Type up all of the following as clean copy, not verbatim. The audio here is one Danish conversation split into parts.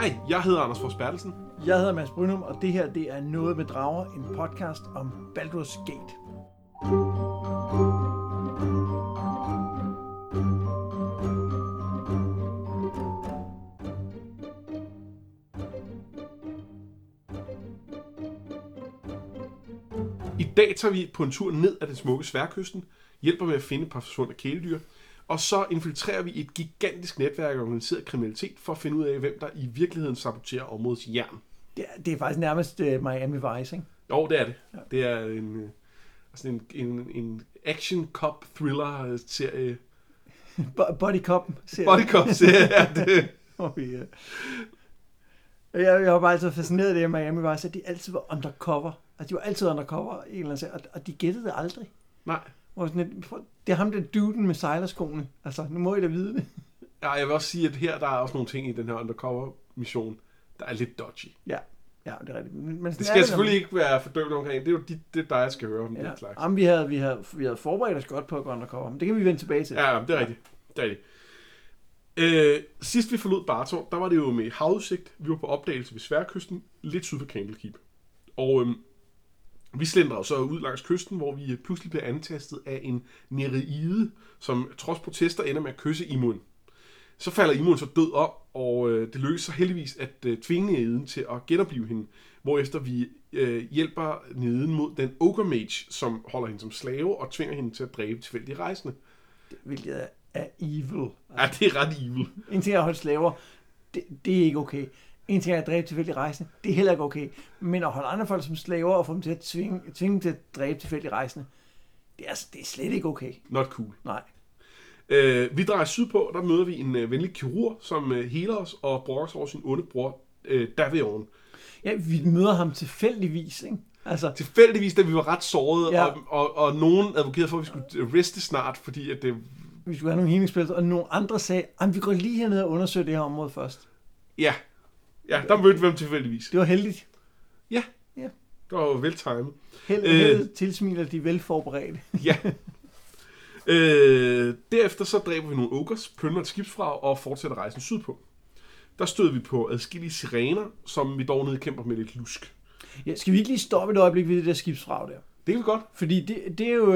Hej, jeg hedder Anders Forsbærdsen. Jeg hedder Mads Brynum, og det her det er Noget med Drager, en podcast om Baldur's Gate. I dag tager vi på en tur ned ad den smukke Sværkysten, hjælper med at finde et par forsvundne kæledyr, og så infiltrerer vi et gigantisk netværk af organiseret kriminalitet for at finde ud af, hvem der i virkeligheden saboterer områdets jern. Det er faktisk nærmest Miami Vice, ikke? Jo, det er det. Ja. Det er en action-cop-thriller-serie. Body-cop-serie. Body-cop-serie, ja. Det. Okay, ja. Jeg var bare så fascineret af det med Miami Vice, at de altid var undercover. Altså, de var altid undercover, en eller anden serie, og de gættede det aldrig. Nej. Det er ham, der duden med sejlerskoene. Altså, nu må I da vide det. Ja, jeg vil også sige, at her der er også nogle ting i den her undercover-mission, der er lidt dodgy. Ja, det er rigtigt. Men det skal selvfølgelig ikke være fordømt omkring. Det er jo det der jeg skal høre om ja. Den slags. Jamen, vi havde forberedt os godt på at gå undercover, men det kan vi vende tilbage til. Ja, det er rigtigt. Det er rigtigt. Sidst vi forlod Baretård, der var det jo med havudsigt. Vi var på opdagelse ved Sværkysten, lidt syd for Campbell Keep. Og vi slendrede så ud langs kysten, hvor vi pludselig blev antastet af en Nereide, som trods protester ender med at kysse Imoen. Så falder Imoen så død om, og det lykkes så heldigvis at tvinge Nereiden til at genoplive hende, hvorefter vi hjælper Nereiden mod den Ogre-mage, som holder hende som slave og tvinger hende til at dræbe tilfældige rejsende. Hvilket er evil. Ja, det er ret evil. En ting er at holde slaver, det er ikke okay. En ting er at dræbe tilfældige rejsende. Det er heller ikke okay. Men at holde andre folk som slaver og få dem til at tvinge dem til at dræbe tilfældige rejsende, det er slet ikke okay. Not cool. Nej. Vi drejer sydpå, der møder vi en venlig kirurg, som healer os og brokker over sin onde bror, Davion. Ja, vi møder ham tilfældigvis, ikke? Altså, tilfældigvis, da vi var ret sårede, ja. og nogen advokerede for, at vi skulle riste snart, fordi at det... Vi skulle have nogle healingspillere, og nogle andre sagde, at vi går lige herned og undersøger det her område først. Ja. Ja, der mødte vi dem tilfældigvis. Det var heldigt. Ja. Det var veltimet. Heldigt tilsmiler de velforberedte. Ja. Derefter så dræber vi nogle ogres, plyndrer et skibsvrag og fortsætter rejsen sydpå. Der støder vi på adskillige sirener, som vi dog nedkæmper med lidt lusk. Ja, skal vi ikke lige stoppe et øjeblik ved det der skibsvrag der? Det kan vi godt. Fordi det er jo,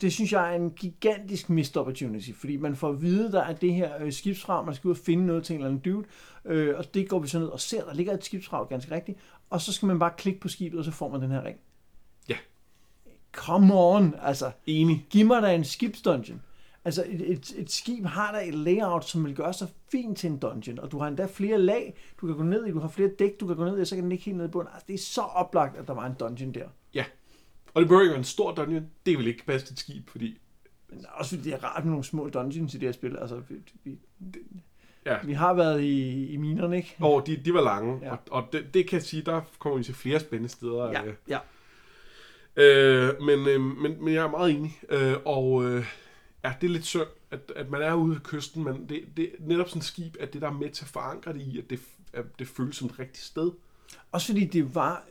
det synes jeg er en gigantisk missed opportunity, fordi man får at vide, der er det her skibsvrag, man skal ud og finde noget til en eller anden dude, og det går vi så ned og ser, der ligger et skibsvrag ganske rigtigt, og så skal man bare klikke på skibet, og så får man den her ring. Ja. Come on, altså. Enig. Giv mig da en skibsdungeon. Altså, et skib har da et layout, som vil gøre sig fint til en dungeon, og du har endda flere lag, du kan gå ned i, du har flere dæk, du kan gå ned i, og så kan den ikke helt ned i bunden. Altså, det er så oplagt, at der var en dungeon der. Ja. Og det behøver ikke være en stor dungeon. Det vil ikke passe til et skib, fordi... Men også fordi det er rart med nogle små dungeons i det her spil. Altså, vi har været i minerne, ikke? Åh, de var lange. Ja. Og det kan jeg sige, der kommer vi til flere spændende steder. Ja. Men jeg er meget enig. Det er lidt synd, at man er ude ved kysten, men det netop sådan et skib, at det der er med til at forankre det i, at det føles som et rigtigt sted. Også fordi det var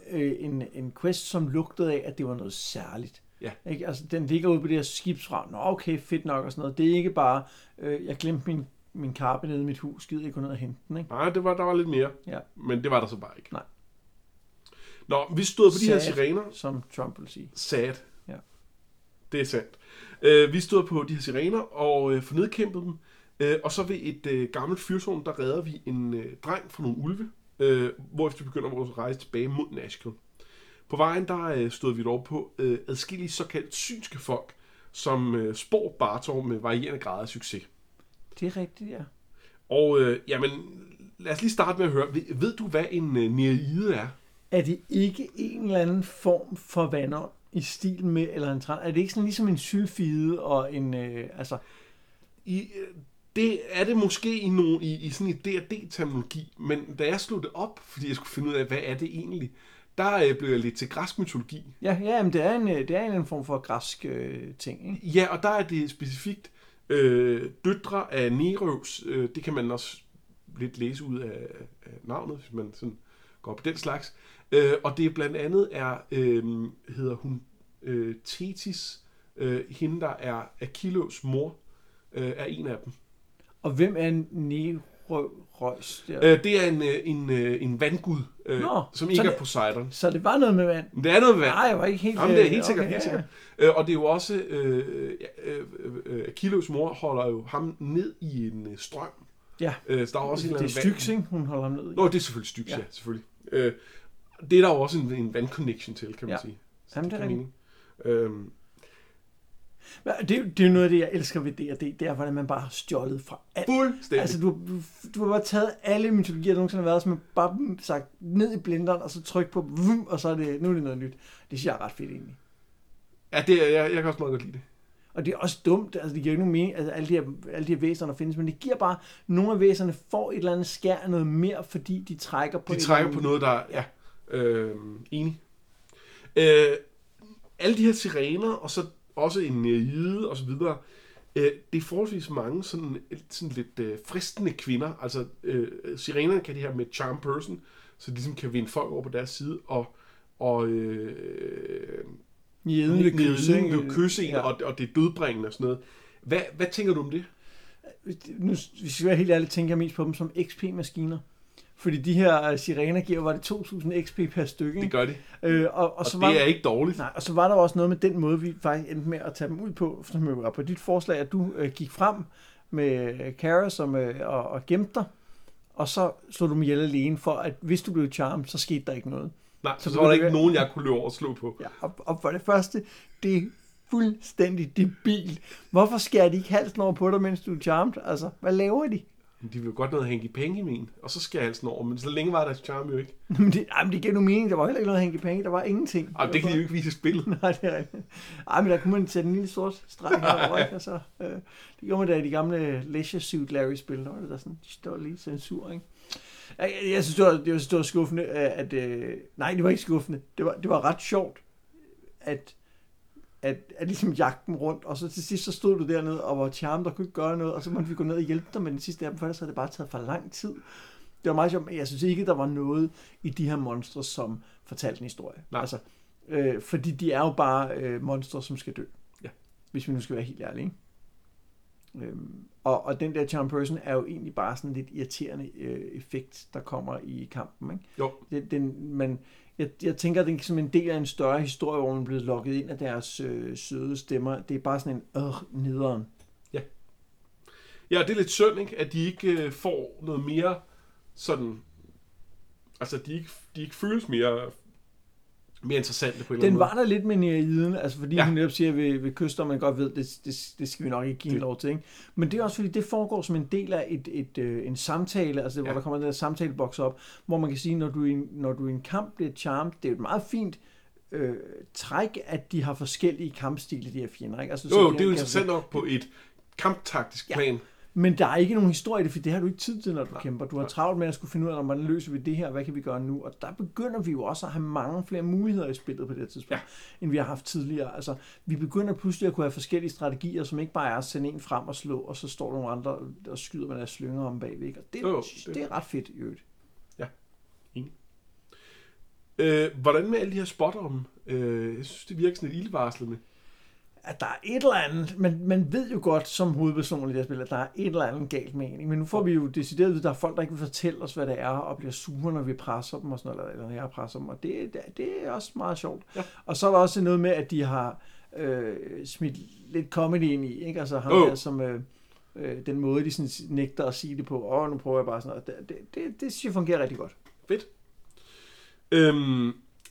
en quest, som lugtede af, at det var noget særligt. Ja. Ikke? Altså, den ligger ude på det her skibsvrag. Nå, okay, fedt nok og sådan noget. Det er ikke bare, jeg glemte min karpe nede i mit hus, skide ikke gå ned og hente den. Ikke? Nej, der var lidt mere. Ja. Men det var der så bare ikke. Nej. Nå, vi stod på sad, de her sirener. Som Trump vil sige. Sad. Ja. Det er sandt. Vi stod på de her sirener og får nedkæmpet dem. Og så ved et gammelt fyrtårn, der redder vi en dreng fra nogle ulve. Hvorefter vi begynder vores rejse tilbage mod Nashville. På vejen der stod vi dog på adskillige såkaldt synske folk, som spår Baretård med varierende grader af succes. Det er rigtigt, ja. Og jamen, lad os lige starte med at høre, ved du hvad en nereide er? Er det ikke en eller anden form for vandånd i stil med, eller en træn? Er det ikke sådan ligesom en sylfide og en, Det er det måske i nogen i sådan en D&D-terminologi, men da jeg slog det op, fordi jeg skulle finde ud af, hvad er det egentlig, der blev jeg lidt til græsk mytologi. Ja, men det er en form for græsk ting, ikke? Ja, og der er det specifikt døtre af Nereus. Det kan man også lidt læse ud af navnet, hvis man sådan går på den slags. Og det blandt andet er, hedder hun Thetis, hende der er Achilles' mor, er en af dem. Og hvem er Nereus? røjs? Det er en vandgud, som ikke er Poseidon. Så det var noget med vand? Det er noget med vand. Nej, jeg var ikke helt... Jamen, det er helt sikkert. Okay, helt sikkert. Ja. Og det er jo også... Achilles mor holder jo ham ned i en strøm. Ja, så der er også det er Styx, ikke? Hun holder ham ned i. Nå, det er selvfølgelig Styx, ja selvfølgelig. Det er der jo også en vandconnection til, kan man sige. Jamen, det er rigtigt. Det er noget af det, jeg elsker ved D&D, det er, hvordan man bare har stjålet fra alt. Fuldstændig. Altså, du har bare taget alle mytologier, der nogensinde har været, så man bare sagt ned i blenderen, og så tryk på, vum, og så er det, nu er det noget nyt. Det synes jeg er ret fedt, egentlig. Ja, jeg kan også meget godt lide det. Og det er også dumt, altså det giver ikke nogen mening, altså alle de her væsener, der findes, men det giver bare, nogle af væsenerne får et eller andet skær af noget mere, fordi de trækker på noget, der er enig. Alle de her sirener, og så også en nereide og så videre. Det er forholdsvis mange sådan lidt fristende kvinder. Altså sirenerne kan det her med charm person, så de ligesom kan vinde folk over på deres side og nereiden vil kysse en, og det er dødbringende og sådan noget. Hvad tænker du om det? Nu, hvis jeg er helt ærlig, tænker jeg mest på dem som XP-maskiner. Fordi de her sirener giver, var det 2.000 XP per stykke. Det gør det. Og så det var, er ikke dårligt. Nej, og så var der også noget med den måde, vi faktisk endte med at tage dem ud på, som jeg var på dit forslag, at du gik frem med Karras og gemte dig, og så slog du dem ihjel alene, for at hvis du blev charmed, så skete der ikke noget. Nej, så var der ikke nogen, jeg kunne løbe over og slå på. Ja, og for det første, det er fuldstændig debil. Hvorfor skærer de ikke halsen over på dig, mens du er charmed? Altså, hvad laver de? De vil godt noget at hænge i penge i min, og så skal jeg halsen over, men så længe var der charme jo ikke. Det gav nu mening, der var heller ikke noget at hænge i penge, der var ingenting. Jamen, det kan de jo ikke vise spillet. Nej, det er rigtigt. Ej, men der kunne man sætte en lille sort streg herovre, ikke? Altså, det gjorde man da i de gamle Leisure Suit Larry-spil, der var det der sådan, de står lige censur, ikke? Jeg synes, det var skuffende, at... nej, det var ikke skuffende. Det var ret sjovt, at ligesom jagte dem rundt, og så til sidst så stod du dernede og var charmed og kunne ikke gøre noget, og så måtte vi gå ned og hjælpe dig med den sidste af dem, for ellers havde det bare taget for lang tid. Det var meget sjovt, men jeg synes ikke, der var noget i de her monstre, som fortalte en historie. Altså, fordi de er jo bare monstre, som skal dø. Ja. Hvis vi nu skal være helt ærlige. Og den der charm person er jo egentlig bare sådan lidt irriterende effekt, der kommer i kampen. Ikke? Jo. Jeg tænker, at det er som en del af en større historie, hvor man er blevet lukket ind af deres søde stemmer. Det er bare sådan en nederen. Ja. Ja, det er lidt synd, ikke? At de ikke får noget mere sådan... Altså, de ikke føles mere interessante på en eller anden måde. Den var der lidt med nereiden, altså fordi hun netop siger ved kyster, man godt ved, det skal vi nok ikke give lov til, ikke? Men det er også fordi, det foregår som en del af en samtale, altså hvor der kommer den der samtaleboks op, hvor man kan sige, når du i en kamp bliver charmed, det er jo et meget fint træk, at de har forskellige kampstile, de her fjender, ikke? Altså, jo, det er jo interessant nok på et kamptaktisk plan. Men der er ikke nogen historie i det, for det har du ikke tid til, når du kæmper. Du har travlt med at skulle finde ud af, hvordan løser vi det her, hvad kan vi gøre nu? Og der begynder vi jo også at have mange flere muligheder i spillet på det tidspunkt, end vi har haft tidligere. Altså, vi begynder pludselig at kunne have forskellige strategier, som ikke bare er at sende en frem og slå, og så står der nogle andre og skyder med deres slynger om bagvæg. Og det er ret fedt i øvrigt. Ja, enig. Hvordan med alle de her spotter? Jeg synes, det virker sådan lidt ildevarslende. At der er et eller andet, man ved jo godt som hovedperson i det spil, at der er et eller andet galt med en, men nu får vi jo decideret at der er folk, der ikke vil fortælle os, hvad det er, og bliver sure, når vi presser dem, og sådan noget, eller når jeg presser dem, og det er også meget sjovt. Ja. Og så er der også noget med, at de har smidt lidt comedy ind i, ikke? Altså ham der, som den måde, de sådan nægter at sige det på, nu prøver jeg bare sådan noget. Det synes jeg fungerer rigtig godt. Fedt.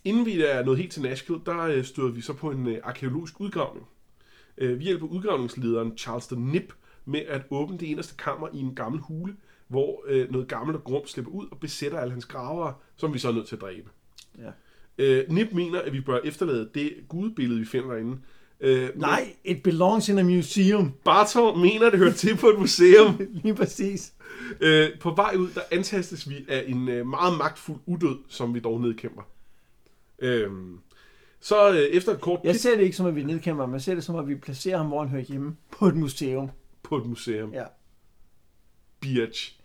Inden vi er nået helt til Nashville, der støder vi så på en arkæologisk udgravning. Vi hjælper udgravningslederen Charles de Nib med at åbne det inderste kammer i en gammel hule, hvor noget gammelt og grum slipper ud og besætter alle hans gravere, som vi så er nødt til at dræbe. Ja. Nib mener, at vi bør efterlade det gudebillede, vi finder derinde. Nej, it belongs in a museum. Bartholm mener, det hører til på et museum. Lige præcis. På vej ud, der antastes vi af en meget magtfuld udød, som vi dog nedkæmper. Så efter et kort... Jeg ser det ikke som, at vi nedkæmper ham. Jeg ser det som, at vi placerer ham, hvor han hører hjemme. På et museum. På et museum. Ja. Bitch.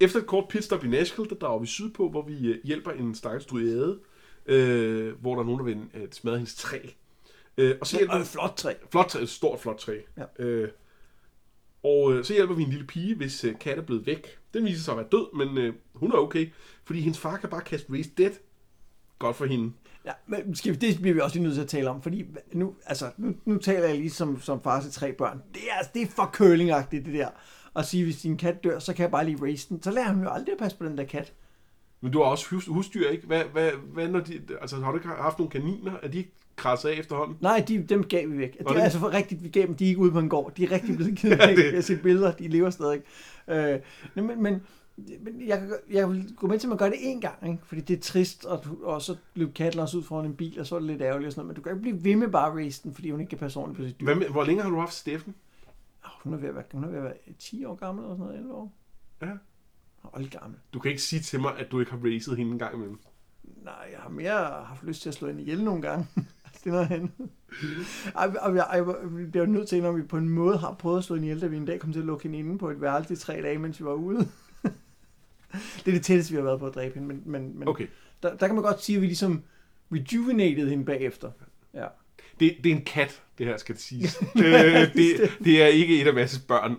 Efter et kort pitstop i Nashville, der drager vi sydpå, hvor vi hjælper en stakkels druide, hvor der er nogen, der vil smadre hendes træ. Og så hjælper... et flot træ. Et stort flot træ. Ja. Og så hjælper vi en lille pige, hvis Kat er blevet væk. Den viser sig at være død, men hun er okay, fordi hendes far kan bare kaste Raise Dead. Godt for hende. Ja, men det bliver vi også lige nødt til at tale om, fordi nu, altså, nu taler jeg lige som far til tre børn. Det er for curling-agtigt, det der. At sige, hvis din kat dør, så kan jeg bare lige raise den. Så lærer han jo aldrig at passe på den der kat. Men du har også husdyr, ikke? Hvad når de, altså, har du ikke haft nogle kaniner? Er de ikke krasse af efterhånden? Nej, dem gav vi væk. Det er altså for rigtigt, vi gav dem. De er ikke ude på en gård. De er rigtig blevet givet væk. Jeg har set billeder, de lever stadig. Men jeg vil gå med til, at man gør det én gang, ikke? Fordi det er trist, og så løb katten også ud foran en bil, og så er det lidt ærgerligt og sådan noget. Men du kan ikke blive ved med bare at raise den, fordi hun ikke kan passe ordentligt på sit dyr. Hvor længe har du haft Steffen? Hun er ved at være 10 år gammel eller sådan noget, 11 år. Ja. Oldgammel. Du kan ikke sige til mig, at du ikke har racet hende en gang imellem. Nej, jeg har mere haft lyst til at slå hende ihjel nogle gange. Det er noget andet. Jeg bliver nødt til, når vi på en måde har prøvet at slå hende ihjel, da vi en dag kom til at lukke hende inde på et værelse i 3 dage, mens vi var ude. Det er det tætteste, vi har været på at dræbe hende. Men okay. Der kan man godt sige, at vi ligesom rejuvenated hende bagefter. Ja. Det er en kat, det her skal det siges. Det er ikke et af masses børn.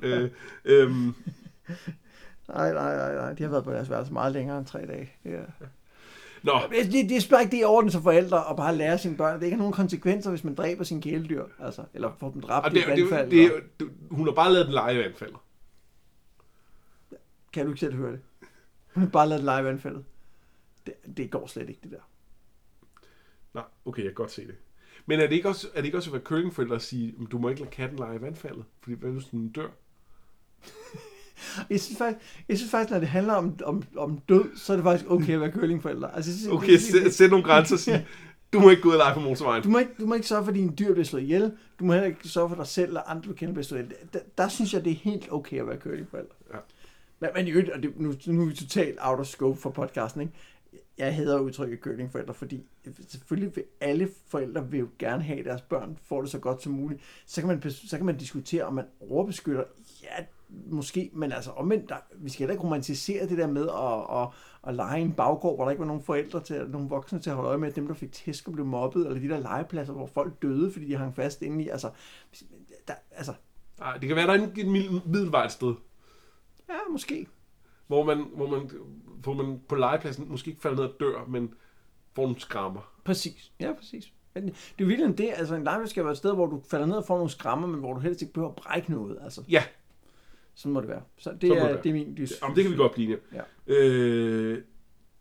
Nej. De har været på deres værelse meget længere end 3 dage. Yeah. Nå. Det er slet ikke det i orden som forældre at bare lære sine børn. Det ikke har nogen konsekvenser, hvis man dræber sine kæledyr. Altså, eller får dem dræbt i vandfald. Hun har bare lavet den lege i vandfaldet. Kan du ikke selv høre det? Hun har bare lavet den lege i vandfaldet. Det går slet ikke, det der. Nej, okay, jeg kan godt se det. Men er det ikke også at være curlingforældre og sige, du må ikke lade katten lege i vandfaldet, fordi hvad hvis den dør? Jeg synes faktisk, når det handler om død, så er det faktisk okay at være curlingforældre. Altså, okay, sæt nogle grænser og sige, du må ikke gå ud og lege på motorvejen. Du må ikke sørge for, at dine dyr bliver slået ihjel. Du må heller ikke sørge for dig selv eller andre, du kender, bliver slået ihjel. Der synes jeg, det er helt okay at være curlingforældre. Ja. Men i øvrigt, og det, nu er vi totalt out of scope for podcasten, ikke? Jeg hader udtrykket curlingforældre, fordi selvfølgelig vil alle forældre vil jo gerne have, at deres børn får det så godt som muligt. Så kan man diskutere, om man overbeskytter. Ja, måske, men altså omvendt, vi skal heller ikke romantisere det der med at lege i en baggård, hvor der ikke var nogen forældre til, eller nogen voksne til at holde øje med, at dem, der fik tæsk og blev mobbet, eller de der legepladser, hvor folk døde, fordi de hang fast indeni. Det kan være, der er en middelvej sted. Ja, måske. Hvor man på legepladsen måske ikke falder ned og dør, men får nogle skrammer. Præcis. Ja, præcis. Men det er jo virkelig det. Altså, en legeplads skal være et sted, hvor du falder ned og får nogle skrammer, men hvor du helst ikke behøver at brække noget. Altså. Ja. Sådan må det være. Så det er min lys. Jamen, det kan vi godt blive. Ja.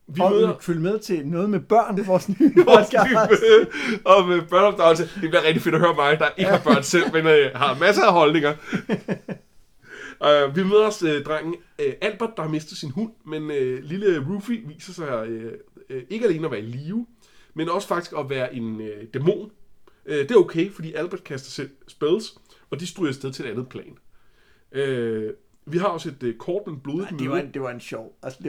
Vi følge med til noget med børn, vores nye podcast. Og med børneopdragelse. Det bliver rigtig fedt at høre mig, der ikke har børn selv, men har masser af holdninger. Vi møder os drengen Albert, der har mistet sin hund, men lille Rufy viser sig ikke alene at være i live, men også faktisk at være en dæmon. Det er okay, fordi Albert kaster selv spells, og de stryger afsted til et andet plan. Vi har også et kort, men blodigt møde. Det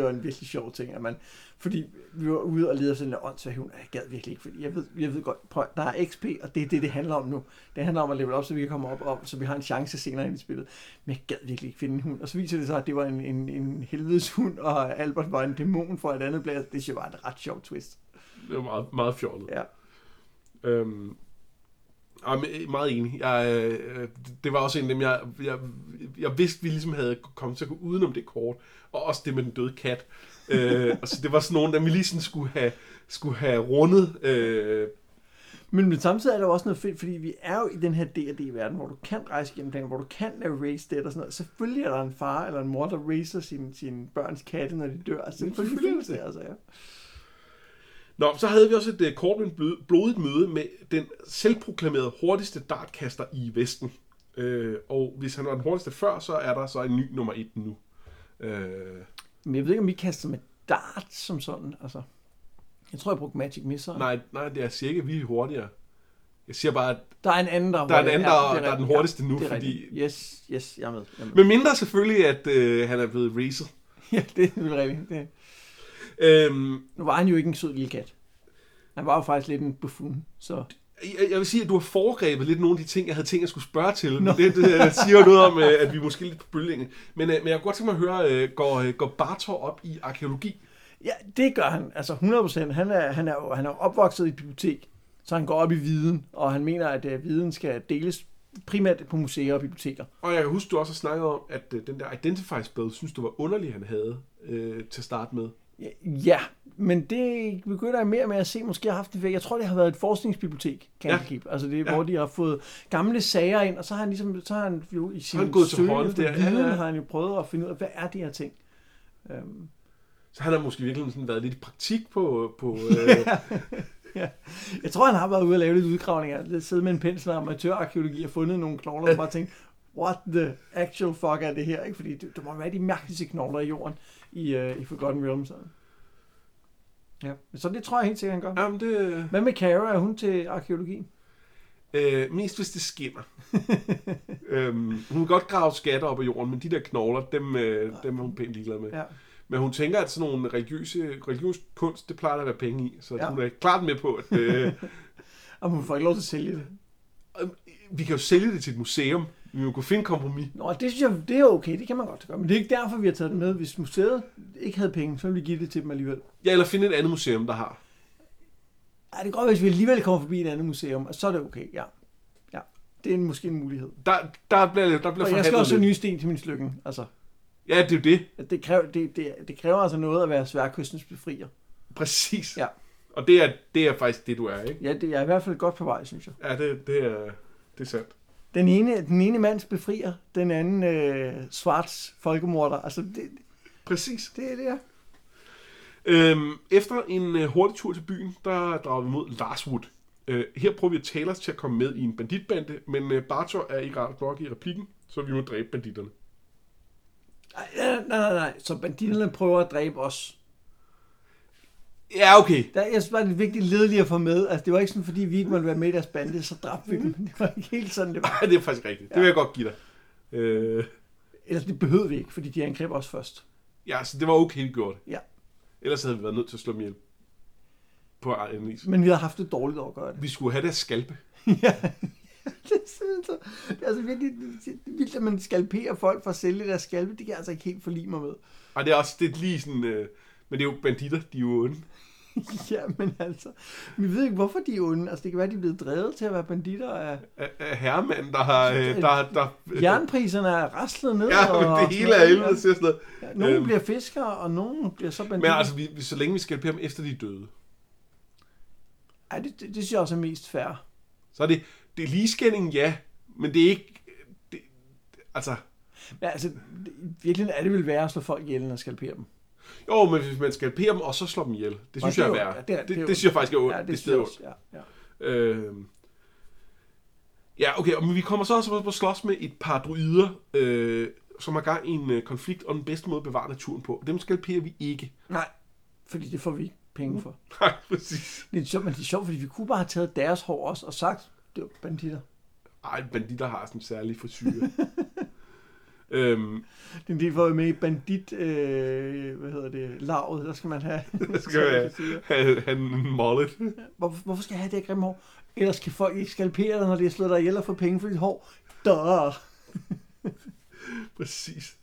var en virkelig sjov ting, at man, fordi vi var ude og lede af sådan en åndssværhund, og jeg gad virkelig ikke, fordi jeg ved godt, prøv, der er XP, og det er det handler om nu. Det handler om at level op, så vi kan komme op, så vi har en chance senere ind i spillet. Men jeg gad virkelig ikke finde en hund, og så viser det sig, at det var en helvedes hund, og Albert var en dæmon fra et andet plads. Det var et ret sjov twist. Det var meget, meget fjollet. Ja. Jeg er meget enig. Det var også en af dem, jeg vidste, vi ligesom havde kommet til at gå udenom det kort, og også det med den døde kat. Altså, det var sådan nogle, der vi ligesom skulle have rundet. Men samtidig er der også noget fedt, fordi vi er jo i den her D&D-verden, hvor du kan rejse gennem planen, hvor du kan lave raise dead og sådan noget. Selvfølgelig er der en far eller en mor, der racer sine børns katte, når de dør. Selvfølgelig findes det, altså, ja. Nå, så havde vi også et kort med blodigt møde med den selvproklamerede hurtigste dartkaster i Vesten. Og hvis han var den hurtigste før, så er der så en ny nummer 1 nu. Men jeg ved ikke, om vi kaster med dart som sådan. Altså, jeg tror, jeg brugte Magic Missile. Nej, jeg siger ikke, at vi er hurtigere. Jeg siger bare, at der er en anden, der er den hurtigste nu. Fordi... Yes, jeg er med. Men mindre selvfølgelig, at han er blevet racet. Ja, det er rigtigt, det er. Nu var han jo ikke en sød lille kat. Han var jo faktisk lidt en buffon, så... Jeg vil sige, at du har foregrebet lidt nogle af de ting, jeg havde tænkt, jeg skulle spørge til. No. Det siger jo noget om, at vi måske er lidt på bølgelængde. Men jeg kunne godt tænke mig at høre, går Baretård op i arkæologi? Ja, det gør han. Altså 100%. Han er opvokset i et bibliotek, så han går op i viden, og han mener, at viden skal deles primært på museer og biblioteker. Og jeg kan huske, du også har snakket om, at den der Identify spell, synes du var underlig, han havde til at starte med. Ja, men det begynder jeg mere med at se, måske har haft det væk. Jeg tror, det har været et forskningsbibliotek, Campbell Keep. Altså det hvor de har fået gamle sager ind, og så har han ligesom, så har han jo i sin søgning der har han jo prøvet at finde ud af, hvad er de her ting. Så han har måske virkelig sådan været lidt i praktik på Ja. Jeg tror, han har været ude og lave lidt udgravninger. Sidde med en pensel af amatørarkæologi og fundet nogle knogler, og bare tænkt, what the actual fuck er det her? Ikke? Fordi der må være de mærkeligste knogler i jorden i Forgotten Realms. Ja. Så det tror jeg helt sikkert, han gør. Jamen, det... Hvad med Kara? Er hun til arkeologi? Mest hvis det skinner. Hun kan godt grave skatter op i jorden, men de der knogler, dem er hun pænt ligeglad med. Ja. Men hun tænker, at sådan nogle religiøs kunst, det plejer der at være penge i, så hun er klart med på, at... Jamen, hun får ikke lov til at sælge det. Vi kan jo sælge det til et museum. Vi må kunne finde kompromis. Nå, det synes jeg, det er okay, det kan man godt gøre. Men det er ikke derfor, vi har taget det med. Hvis museet ikke havde penge, så ville vi give det til dem alligevel. Ja, eller finde et andet museum, der har. Ej, det går godt, hvis vi alligevel kommer forbi et andet museum, og så er det okay, ja. Ja, det er måske en mulighed. Der bliver forhandlet. Og jeg skal også have nye sten til min sløkken, altså. Ja, det er jo det. Det kræver altså noget at være Sværkystens befrier. Præcis. Ja. Og det er faktisk det, du er, ikke? Ja, det er i hvert fald godt på vej, synes jeg. Ja, det er sandt. Den ene mands befrier, den anden svarts folkemorder. Altså, præcis. Det er det, ja. Efter en hurtig tur til byen, der drager vi mod Larswood. Her prøver vi at tale os til at komme med i en banditbande, men Bartor er ikke ret nok i replikken, så vi må dræbe banditterne. Nej. Så banditterne prøver at dræbe os. Ja, okay. Jeg synes bare, det er vigtigt ledeligt at få med. Altså, det var ikke sådan, fordi vi ikke måtte være med i deres bande, så dræbte vi dem. Det var ikke helt sådan, det var. Nej, det er faktisk rigtigt. Ja. Det vil jeg godt give dig. Ellers det behøvede vi ikke, fordi de angreb os først. Ja, så det var okay, vi gjorde det. Ja. Ellers havde vi været nødt til at slå dem ihjel. På en vis. Men vi havde haft det dårligt over at gøre det. Vi skulle have deres skalpe. Ja. Det er altså virkelig vildt, at man skalperer folk for at sælge deres skalpe. Det kan altså ikke helt forlige mig med. Og det er også det er lige sådan... men det er jo banditter, de er jo onde. Ja, men altså... Vi ved ikke, hvorfor de er onde. Altså, det kan være, de er blevet drevet til at være banditter af... Af herremanden, der har... Jernpriserne er raslet ned. Ja, men det hele er elvet, siger sådan noget. Ja, nogle bliver fiskere, og nogle bliver så banditter. Men altså, så længe vi skalperer dem, efter de er døde. Ej, det synes jeg også er mest fair. Så er det... Det er ligeskænding, ja, men det er ikke... Altså... Ja, altså, virkelig er det vel værre at slå folk ihjel og skalpere dem. Jo, men hvis man skalpere dem, og så slår dem ihjel. Det synes jeg er værre. Det synes jeg faktisk er ondt. Ja, det synes jeg også, ja. Ja, okay, men vi kommer så også på at slås med et par druider, som har gang i en konflikt, og den bedste måde at bevare naturen på. Dem skalperer vi ikke. Nej, fordi det får vi ikke penge for. Nej, præcis. Det er sjovt, fordi vi kunne bare have taget deres hår også og sagt... Det var banditter. Ej, banditter har sådan en særlig frisyre. Den del var jo med i bandit... Lavet, der skal man have... Der skal have en mullet. Hvorfor skal jeg have det her grimme hår? Ellers kan folk ikke skalpere dig, når det er slået dig ihjel og få penge for dit hår. Duh! Præcis.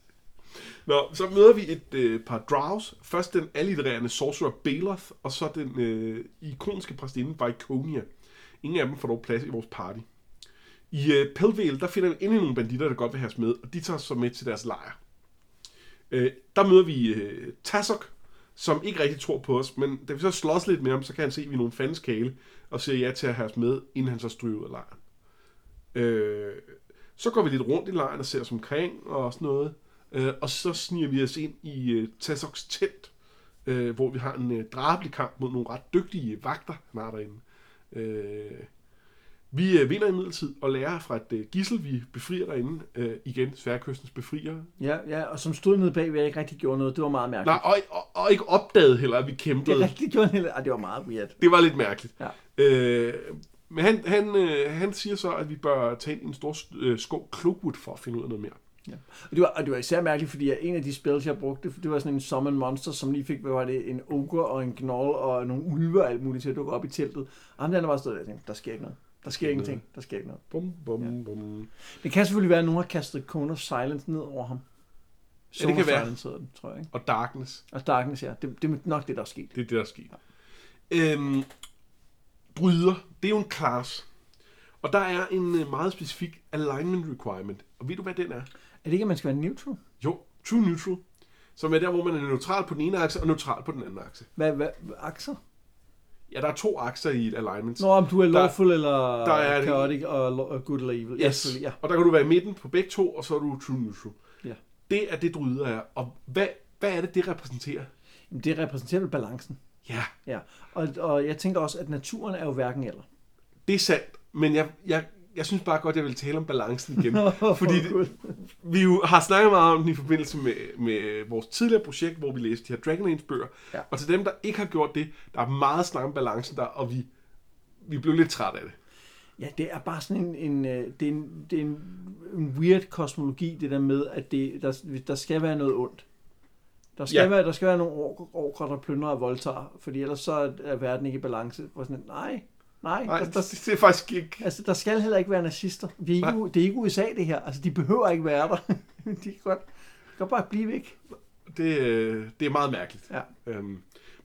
Nå, så møder vi et par drows. Først den allitererende sorcerer Baeloth, og så den ikoniske præstinde Viconia. Ingen af dem får dog plads i vores party. I Peldvale, der finder vi endelig nogle banditter, der godt vil have os med, og de tager så med til deres lejr. Der møder vi Tazok, som ikke rigtig tror på os, men da vi så slås lidt med ham, så kan han se, at vi er nogle fandens kæle, og siger ja til at have os med, inden han så stryger ud af lejren. Så går vi lidt rundt i lejren og ser os omkring og sådan noget, og så sniger vi os ind i Tazoks telt, hvor vi har en drabelig kamp mod nogle ret dygtige vagter, han har derinde. Vi vinder imidlertid og lærer fra et gissel, vi befrier derinde. Igen, Sværkystens befrier. Ja, og som stod nede bag, vi ikke rigtig gjorde noget. Det var meget mærkeligt. Nej, og ikke opdagede heller, at vi kæmpede. Det var meget weird. Det var lidt mærkeligt. Ja. Men han siger så, at vi bør tage en stor skov Cloakwood for at finde ud af noget mere. Ja. Og det var især mærkeligt, fordi en af de spells, jeg brugte, det var sådan en summon monster, som lige fik, hvad var det, en ogre og en gnoll og nogle ulver og alt muligt til at dukke op i teltet. Og ham der bare stod der og tænkte, der sker ikke noget. Der sker ingenting. Bum. Det kan selvfølgelig være, at nogen har kastet Cone of Silence ned over ham. Cone of Silence hedder den, tror jeg. Ikke? Og Darkness. Og Darkness, ja. Det er nok det, der er sket. Det er det, der er sket. Ja. Druider, det er jo en class. Og der er en meget specifik alignment requirement. Og ved du, hvad den er? Er det ikke, at man skal være neutral? Jo, true neutral. Som er der, hvor man er neutral på den ene akse og neutral på den anden akse. Hvad akser? Ja, der er to akser i et alignment. Nå, om du er lawful eller chaotic og good eller evil. Yes. Ja. Og der kan du være i midten på begge to, og så er du true neutral. Ja. Det er det, druider er. Og hvad er det, det repræsenterer? Jamen, det repræsenterer vel balancen. Ja. Ja. Og jeg tænker også, at naturen er jo hverken eller. Det er sandt, men jeg synes bare godt, jeg vil tale om balancen igen. Fordi vi jo har snakket meget om den i forbindelse med vores tidligere projekt, hvor vi læste de her Dragonlance-bøger. Ja. Og til dem, der ikke har gjort det, der er meget snak om balancen der, og vi blev lidt trætte af det. Ja, det er bare sådan en weird kosmologi, det der med, at der skal være noget ondt. Der skal være nogle orker, der plyndrer og voldtager, fordi ellers så er verden ikke i balance. Og sådan, nej det er faktisk ikke. Altså, der skal heller ikke være nazister. Det er ikke USA, det her. Altså, de behøver ikke være der. De kan godt bare blive væk. Det er meget mærkeligt. Ja.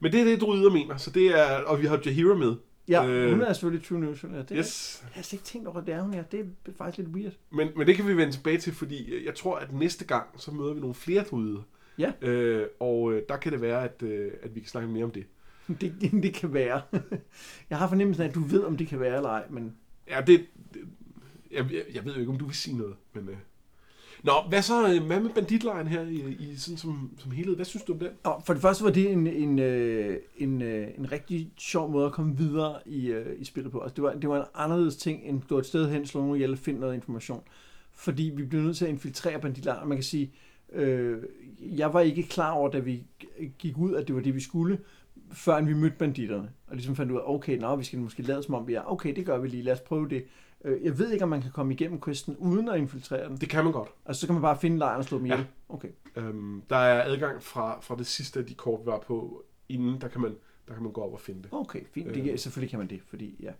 Men det er det, druider mener. Så det er, og vi har Jaheira med. Ja, hun er selvfølgelig true neutral. Det er, yes. Jeg har slet ikke tænkt over, det er hun her. Det er faktisk lidt weird. Men det kan vi vende tilbage til, fordi jeg tror, at næste gang, så møder vi nogle flere druider. Ja. Og der kan det være, at vi kan snakke mere om det. Det kan være. Jeg har fornemmelsen af, at du ved, om det kan være eller ej, men... Ja, jeg ved jo ikke, om du vil sige noget, men... Nå, hvad med banditlejen her i sådan som helhed? Hvad synes du om den? Nå, for det første var det en rigtig sjov måde at komme videre i spillet på. Altså, det var en anderledes ting, end at gå et sted hen, slå nogen ihjel og finde noget information. Fordi vi blev nødt til at infiltrere banditlejen, og man kan sige... jeg var ikke klar over, da vi gik ud, at det var det, vi skulle, før vi mødte banditterne. Og ligesom fandt ud af, okay, vi skal måske lade som om vi er. Okay, det gør vi lige, lad os prøve det. Jeg ved ikke, om man kan komme igennem questen uden at infiltrere den. Det kan man godt. Altså, så kan man bare finde lejren og slå dem ihjel. Ja. Okay. Der er adgang fra det sidste af de kort, vi var på inden, der kan man gå op og finde det. Okay, fint. Selvfølgelig kan man det, fordi ja.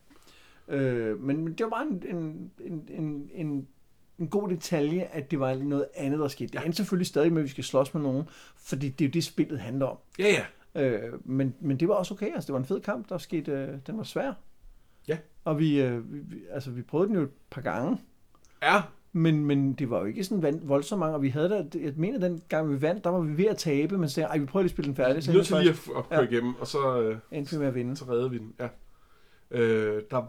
Men det var bare en god detalje, at det var noget andet, der skete. Det endte selvfølgelig stadig med, at vi skal slås med nogen, fordi det er jo det, spillet handler om. Ja. Men det var også okay. Altså, det var en fed kamp, der skete. Den var svær. Ja. Og vi prøvede den jo et par gange. Ja. Men det var jo ikke sådan voldsomt mange, og vi havde der, jeg mener, den gang vi vandt, der var vi ved at tabe, men så sagde, vi prøver lige at spille den færdig. Vi er nødt til lige at køre igennem, og så endte vi med at vinde. Så reddede vi den, ja. Der var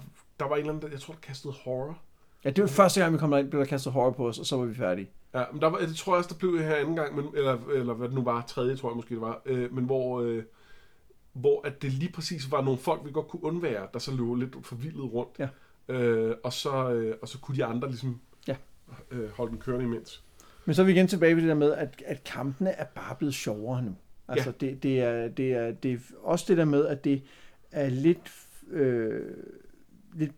en eller anden, jeg tror, der kastede horror. Ja, det var første gang, vi kom derind, blev der kastet horror på os, og så var vi færdige. Ja, men der var, det tror jeg også, der blev her anden gang, men, eller hvad det nu var, tredje tror jeg måske det var, men hvor at det lige præcis var nogle folk, vi godt kunne undvære, der så løb lidt forvildet rundt, ja. Og så kunne de andre ligesom holde den kørende imens. Men så er vi igen tilbage ved det der med, at kampene er bare blevet sjovere nu. Altså, ja. det er også det der med, at det er lidt...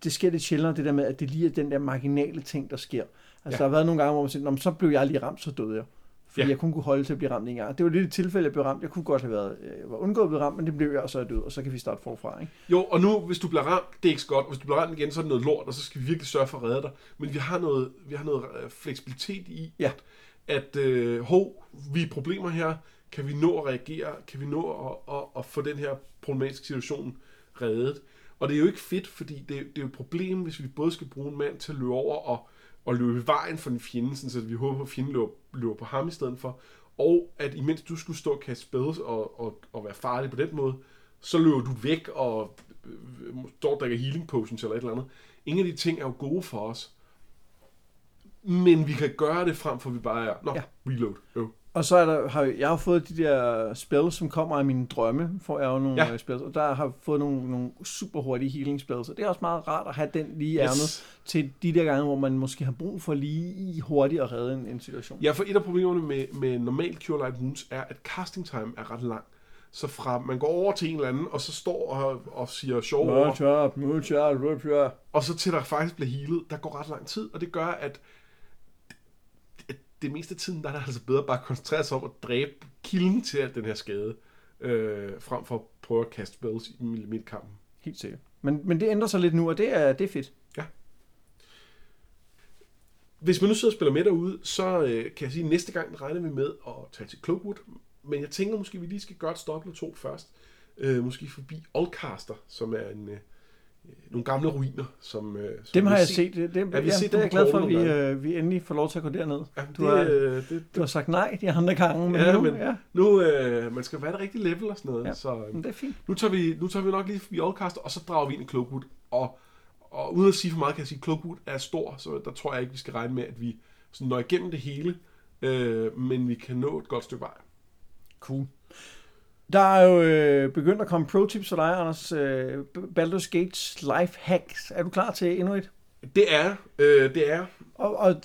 det sker lidt sjældnere, det der med, at det lige er den der marginale ting, der sker. Altså, der har været nogle gange, hvor man siger, så blev jeg lige ramt, så døde jeg. Fordi jeg kun kunne holde til at blive ramt en gang. Det var lidt et tilfælde, jeg blev ramt. Jeg kunne godt have var undgået at blive ramt, men det blev jeg, og så er jeg død, og så kan vi starte forfra, ikke? Jo, og nu, hvis du bliver ramt, det er ikke så godt. Hvis du bliver ramt igen, så er det noget lort, og så skal vi virkelig sørge for at redde dig. Men vi har noget fleksibilitet i, vi er problemer her. Kan vi nå at reagere? Kan vi nå at få den her problematiske situation reddet? Og det er jo ikke fedt, fordi det er jo et problem, hvis vi både skal bruge en mand til at løbe over og løbe vejen for den fjende, så vi håber, at fjenden løber på ham i stedet for. Og at imens du skulle stå og kaste spells og være farlig på den måde, så løber du væk og står og drikker healing potions eller et eller andet. Ingen af de ting er jo gode for os. Men vi kan gøre det frem for, vi bare er... reload. Jo. Og så har jeg fået de der spells, som kommer af mine drømme, får jeg jo nogle spells, og der har jeg fået nogle super hurtige healing spells, og det er også meget rart at have den lige ærmet til de der gange, hvor man måske har brug for lige hurtigt at redde en situation. Ja, for et af problemerne med normal Cure Light Wounds er, at casting time er ret lang. Så fra man går over til en eller anden, og så står og siger sjov over, og så til der faktisk bliver healet, der går ret lang tid, og det gør, at det meste af tiden, der er det altså bedre bare at koncentrere sig om at dræbe kilden til den her skade, frem for at prøve at kaste spells i midtkampen. Helt sikkert. Men det ændrer sig lidt nu, og det er fedt. Ja. Hvis man nu sidder og spiller med derude, så kan jeg sige, at næste gang regner vi med at tage til Cloakwood, men jeg tænker måske, vi lige skal gøre et stop eller to først. Måske forbi Ulcaster, som er en, nogle gamle ruiner, som dem har jeg set. Dem, ja, vi set det, jeg er glad for, at vi endelig får lov til at gå derned. Ja, du har sagt nej de andre gange. Men nu man skal være et rigtigt level og sådan noget. Ja, så, det er fint. Nu tager vi nok lige forbi Orcaster, og så drager vi ind i Cloakwood. Og uden at sige for meget, kan jeg sige, at Cloakwood er stor, så der tror jeg ikke, vi skal regne med, at vi sådan når igennem det hele. Men vi kan nå et godt stykke vej. Cool. Der er jo begyndt at komme pro-tips til dig, Anders. Baldur's Gates life hacks. Er du klar til endnu et? Det er.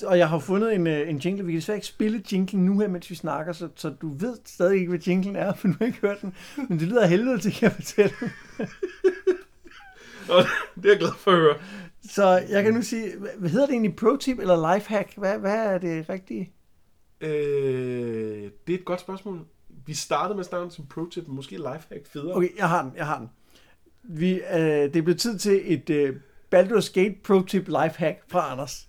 Og jeg har fundet en jingle. Vi kan desværre ikke spille jinglen nu her, mens vi snakker, så du ved stadig ikke, hvad jinglen er, for du har ikke hørt den. Men det lyder helvede til, kan jeg fortælle. Det er jeg glad for at høre. Så jeg kan nu sige, hvad hedder det egentlig? Pro-tip eller life hack? Hvad er det rigtige? Det er et godt spørgsmål. Vi startede med at starte som pro-tip, måske lifehack federe. Okay, jeg har den. Det blev tid til et Baldur's Gate pro-tip lifehack fra Anders.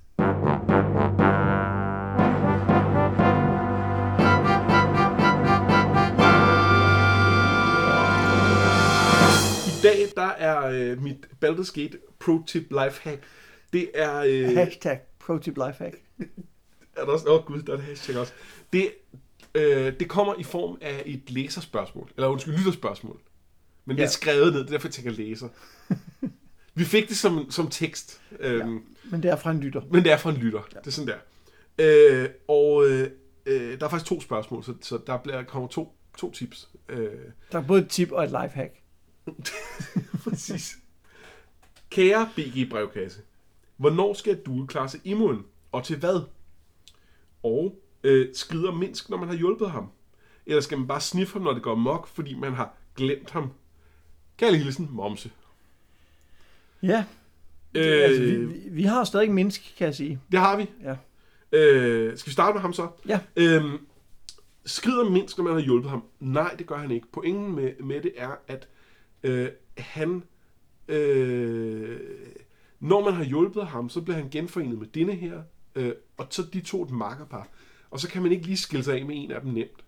I dag, der er mit Baldur's Gate pro-tip lifehack. Det er... Hashtag pro-tip lifehack. Er der også... Åh gud, der er et hashtag også. Det kommer i form af et læserspørgsmål. Eller undskyld, lytterspørgsmål. Men det er skrevet ned, det er derfor jeg tænker læser. Vi fik det som tekst. Men det er fra en lytter. Ja. Det er sådan der. Der er faktisk 2 spørgsmål, så der kommer 2 tips. Der er både et tip og et lifehack. Præcis. Kære BG Brevkasse, hvornår skal duelklasse Imoen? Og til hvad? Og... skrider Minsc, når man har hjulpet ham? Eller skal man bare sniffe ham, når det går mok, fordi man har glemt ham? Kærlig hilsen, Momse. Ja. Altså, vi har stadig Minsc, kan jeg sige. Det har vi. Ja. Skal vi starte med ham så? Ja. Skrider Minsc, når man har hjulpet ham? Nej, det gør han ikke. Pointen med det er, at han... når man har hjulpet ham, så bliver han genforenet med denne her. Og så de to et makkerpar. Og så kan man ikke lige skille sig af med en af dem nemt.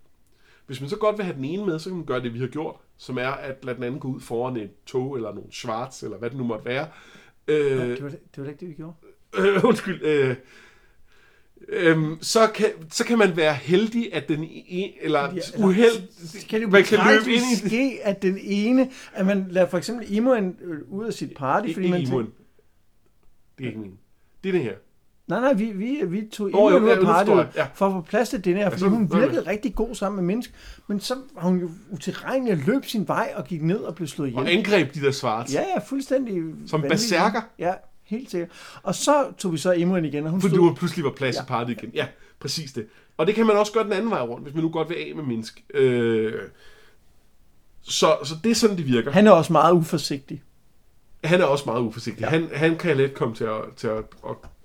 Hvis man så godt vil have den ene med, så kan man gøre det, vi har gjort, som er at lade den anden gå ud foran et tog, eller nogle schwarz, eller hvad det nu måtte være. Det var ikke det, vi gjorde. Undskyld. Så kan man være heldig, at den ene, eller uheldig, kan løbe ind i det. Ske, at den ene, at man lader for eksempel Imoen ud af sit party, fordi man... Imoen. Det er ikke min. Det er det her. Nej, vi tog Imoen ud af partiet for at få plads til den her, fordi hun virkede rigtig god sammen med Minsc, men så var hun jo utilregnelig at løbe sin vej og gik ned og blev slået ihjel. Og angreb de der svarts. Ja, fuldstændig. Som berserker. Ja, helt sikkert. Og så tog vi så Imoen igen. Og hun fordi hun pludselig var plads i partiet igen. Ja, præcis det. Og det kan man også gøre den anden vej rundt, hvis man nu godt vil af med Minsc. Så det er sådan, det virker. Han er også meget uforsigtig. Ja. Han kan let komme til at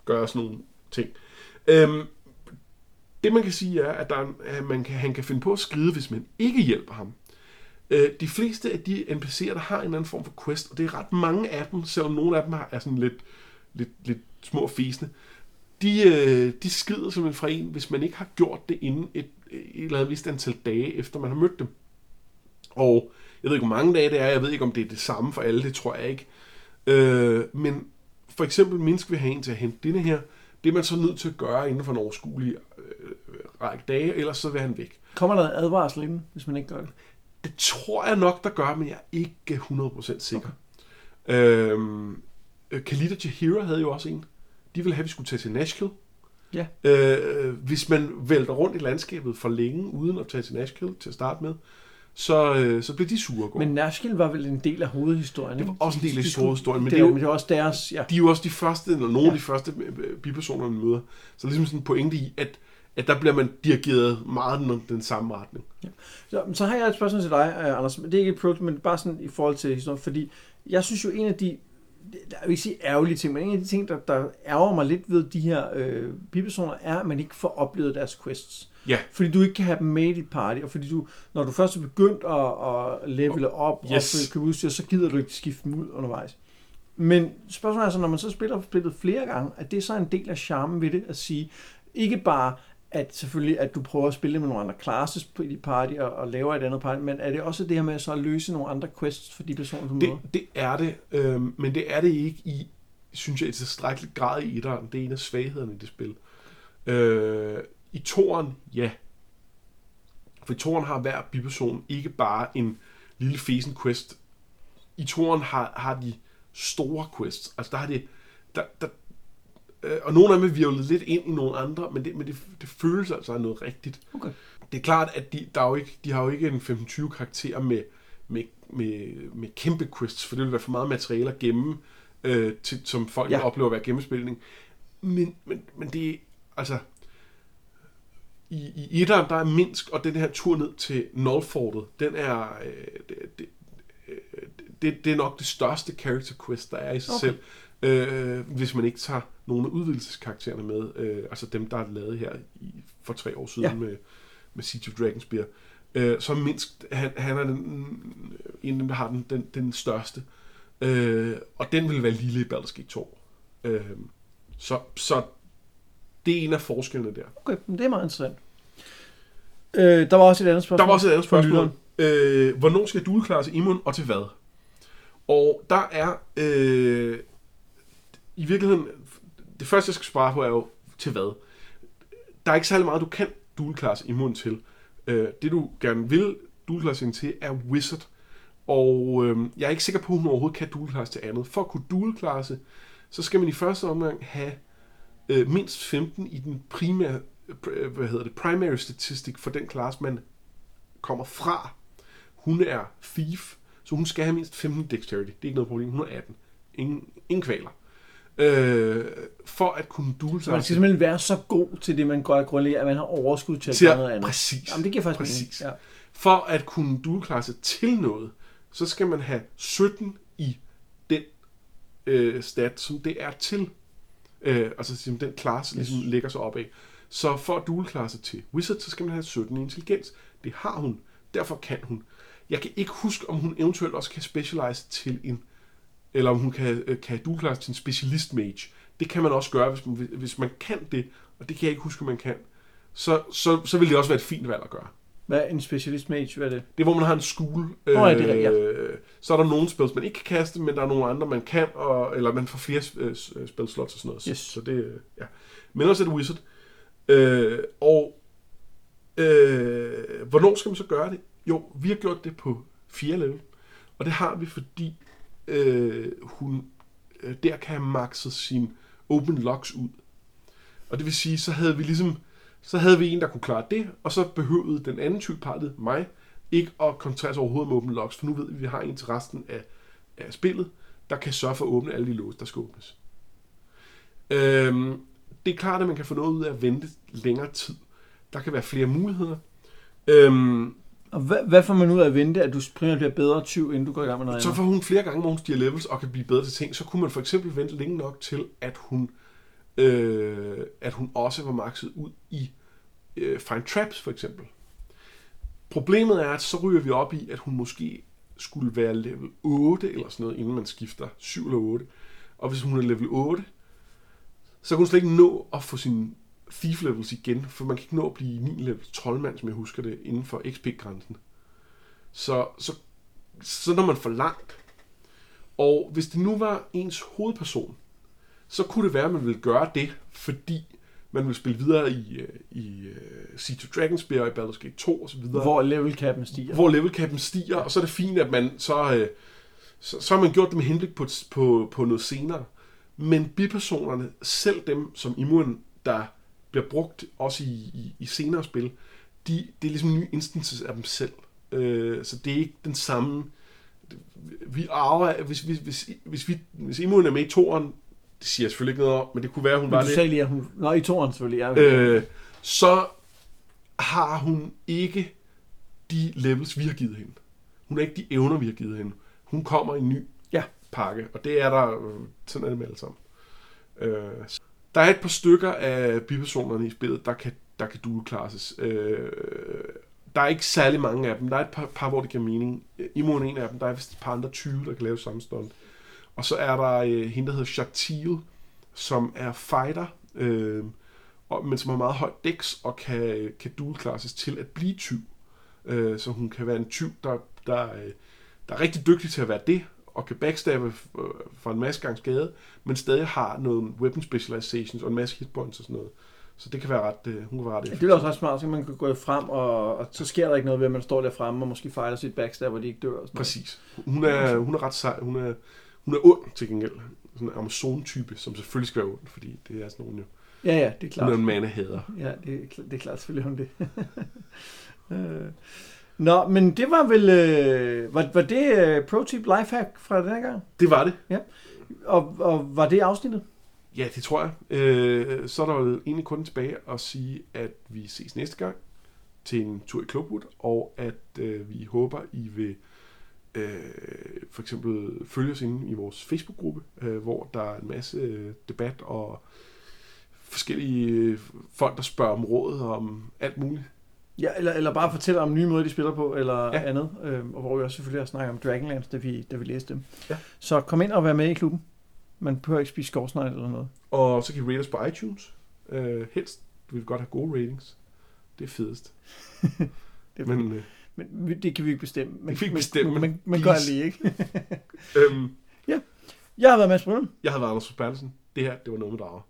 gøre sådan nogle ting. Det man kan sige er, at han kan finde på at skride, hvis man ikke hjælper ham. De fleste af de NPC'er, der har en eller anden form for quest, og det er ret mange af dem, selvom nogle af dem er sådan lidt små fæsende, de skrider simpelthen fra en, hvis man ikke har gjort det inden et eller andet vist antal dage, efter man har mødt dem. Og jeg ved ikke, hvor mange dage det er, jeg ved ikke, om det er det samme for alle, det tror jeg ikke. Men for eksempel Minsc vil have en til at hente denne her. Det er man så nødt til at gøre inden for en overskuelig række dage, ellers så vil han væk. Kommer der en advarsel inden, hvis man ikke gør det? Det tror jeg nok, der gør, men jeg er ikke 100% sikker. Okay. Khalid og Jaheira havde jo også en. De ville have, at vi skulle tage til Nashville. Ja. Hvis man vælter rundt i landskabet for længe, uden at tage til Nashville til at starte med, så blev de sure. Men Nashville var vel en del af hovedhistorien? Det var også en del af hovedhistorien. Men det er jo også deres... Ja. De er jo også de første, eller nogle af de første bipersoner, man møder. Så ligesom sådan en pointe i, at der bliver man dirigeret meget den samme retning. Ja. Så har jeg et spørgsmål til dig, Anders. Det er ikke et produkt, men bare sådan i forhold til historien. Fordi jeg synes jo, en af de... Jeg vil ikke sige ærgerlige ting, men en af de ting, der ærger mig lidt ved de her bipersoner, er, at man ikke får oplevet deres quests. Ja. Fordi du ikke kan have dem med i dit party, og fordi du, når du først er begyndt at levele op og købe udstyr, så gider du ikke skifte dem ud undervejs. Men spørgsmålet er så, når man så spiller splittet flere gange, at det så er en del af charmen ved det, at sige, ikke bare, at selvfølgelig, at du prøver at spille med nogle andre classes på dit party, og laver et andet party, men er det også det her med så at løse nogle andre quests for de personer, du møder? Det er det, men det er det ikke i, synes jeg, i tilstrækkelig grad i etteren. Det er en af svaghederne i det spil. I toeren, ja. For i toeren har hver biperson ikke bare en lille fesen quest. I toeren har de store quests. Altså der har det... og nogle af dem er virvlet lidt ind i nogle andre, men det føles altså af noget rigtigt. Okay. Det er klart, at de har jo ikke en 25 karakterer med kæmpe quests, for det vil være for meget materiale at gemme, til, som folk oplever at være gemmespilning. Men det er altså... I etteren, der er Minsc, og den her tur ned til Nolfortet, den er... det er nok det største character quest, der er i sig selv. Hvis man ikke tager nogle af udvidelseskaraktererne med, altså dem, der er lavet her for 3 år siden med Siege of Dragonspear, så Minsc, han er en af dem, der har den største, og den vil være lille i Baldur's Gate 2. Så det er en af forskellene der. Okay, men det er meget interessant. Der var også et andet spørgsmål. Hvornår skal du udklare til Imoen, og til hvad? Og der er... I virkeligheden, det første, jeg skal svare på, er jo, til hvad? Der er ikke særlig meget, du kan dual-class Imoen til. Det, du gerne vil dual-classing til, er Wizard. Og jeg er ikke sikker på, at hun overhovedet kan dual-class til andet. For at kunne dual-classe, så skal man i første omgang have mindst 15 i den primære, primary statistic for den class, man kommer fra. Hun er thief, så hun skal have mindst 15 dexterity. Det er ikke noget problem. Hun er 18. Ingen kvaler. For at kunne dual-class. Man skal simpelthen være så god til det, man godt grundlægger, at man har overskud til at gøre noget andet. Præcis. Jamen, det giver faktisk præcis. Ja. For at kunne dual-classe til noget, så skal man have 17 i den stat, som det er til. Altså den klasse, ligesom lægger sig op af. Så for at dual-classe til Wizard, så skal man have 17 i intelligens. Det har hun. Derfor kan hun. Jeg kan ikke huske, om hun eventuelt også kan specialize til en, eller om hun kan dual-classe til en specialist mage. Det kan man også gøre, hvis man kan det, og det kan jeg ikke huske, man kan. Så vil det også være et fint valg at gøre. Hvad er en specialist mage? Hvad er det? Det er, hvor man har en skole. Så er der nogle spells, man ikke kan kaste, men der er nogle andre, man kan, eller man får flere spellslots og sådan noget. Yes. Så det, ja. Men også et wizard. Hvornår skal man så gøre det? Jo, vi har gjort det på 4 level, og det har vi, fordi hun der kan have maxet sin open locks ud. Og det vil sige, så havde vi en, der kunne klare det, og så behøvede den anden type partiet, mig, ikke at koncentrere sig overhovedet med open locks, for nu ved vi, at vi har en til resten af spillet, der kan sørge for at åbne alle de låse, der skal åbnes. Det er klart, at man kan få noget ud af at vente længere tid. Der kan være flere muligheder. Og hvad får man ud af at vente, at du primært bliver bedre 20, inden du går i gang med noget? Så får hun flere gange, hvor hun stiger levels og kan blive bedre til ting. Så kunne man for eksempel vente længe nok til, at hun også var maxet ud i Find Traps, for eksempel. Problemet er, at så ryger vi op i, at hun måske skulle være level 8 eller sådan noget, inden man skifter 7 eller 8. Og hvis hun er level 8, så kan hun slet ikke nå at få sin thief levels igen, for man kan ikke nå at blive 9 level troldmand, som jeg husker det, inden for XP-grænsen. Så når man for langt. Og hvis det nu var ens hovedperson, så kunne det være, at man ville gøre det, fordi man ville spille videre i Siege of Dragonspear og i Baldur's Gate 2 osv. Hvor levelcappen stiger. Og så er det fint, at man så har man gjort det med henblik på noget senere. Men bipersonerne, selv dem som Imoen, der bliver brugt også i senere spil, det er ligesom nye instances af dem selv. Så det er ikke den samme. Vi arver, hvis Imoen er med i toeren, det siger jeg selvfølgelig ikke noget om, men det kunne være, hun var det. Sælger hun? Nå, i toeren selvfølgelig. Så har hun ikke de levels, vi har givet hende. Hun har ikke de evner, vi har givet hende. Hun kommer i en ny pakke, og det er der, sådan er det med alle sammen. Der er et par stykker af bipersonerne i spillet, der kan dual-classes. Der er ikke særlig mange af dem. Der er et par, hvor det giver mening. Imoen en af dem. Der er vist et par andre 20, der kan lave samme stunt. Og så er der hende, der hedder Shar-Teel, som er fighter. men som har meget højt dex og kan dual-classes til at blive tyv. Så hun kan være en tyv, der er rigtig dygtig til at være det, og kan backstabbe for en masse gange skade, men stadig har noget weapon specializations og en masse hitpoints og sådan noget. Så det kan være ret, hun kan være ret effektiv. Det er også ret smart, så man kan gå frem, og så sker der ikke noget ved, at man står der fremme og måske fejler sit backstab, hvor de ikke dør. Og sådan præcis. Hun er ret sej. Hun er ond til gengæld. Sådan en Amazon-type, som selvfølgelig skal være ond, fordi det er sådan nogen jo. Ja, det er klart. Hun er en manahader. Ja, det er klart selvfølgelig hun det. Nå, men det var vel... var det pro-tip lifehack fra den her gang? Det var det. Ja. Og var det afsnittet? Ja, det tror jeg. Så er der jo egentlig kun tilbage at sige, at vi ses næste gang til en tur i Cloakwood, og at vi håber, I vil for eksempel følge os inde i vores Facebook-gruppe, hvor der er en masse debat og forskellige folk, der spørger om råd og om alt muligt. Ja, eller bare fortæller om nye måder, de spiller på, eller andet. Og hvor vi også selvfølgelig har snakket om Dragonlance, da vi læste dem. Ja. Så kom ind og vær med i klubben. Man behøver ikke spise skovsnegl eller noget. Og så kan I rate os på iTunes. Helst vil vi godt have gode ratings. Det er fedest. Men det kan vi ikke bestemme. Man gør lige, ikke? Ja. Jeg har været Mads Brynum. Jeg har været Anders Forsbærdsen. Det her, det var noget med drager.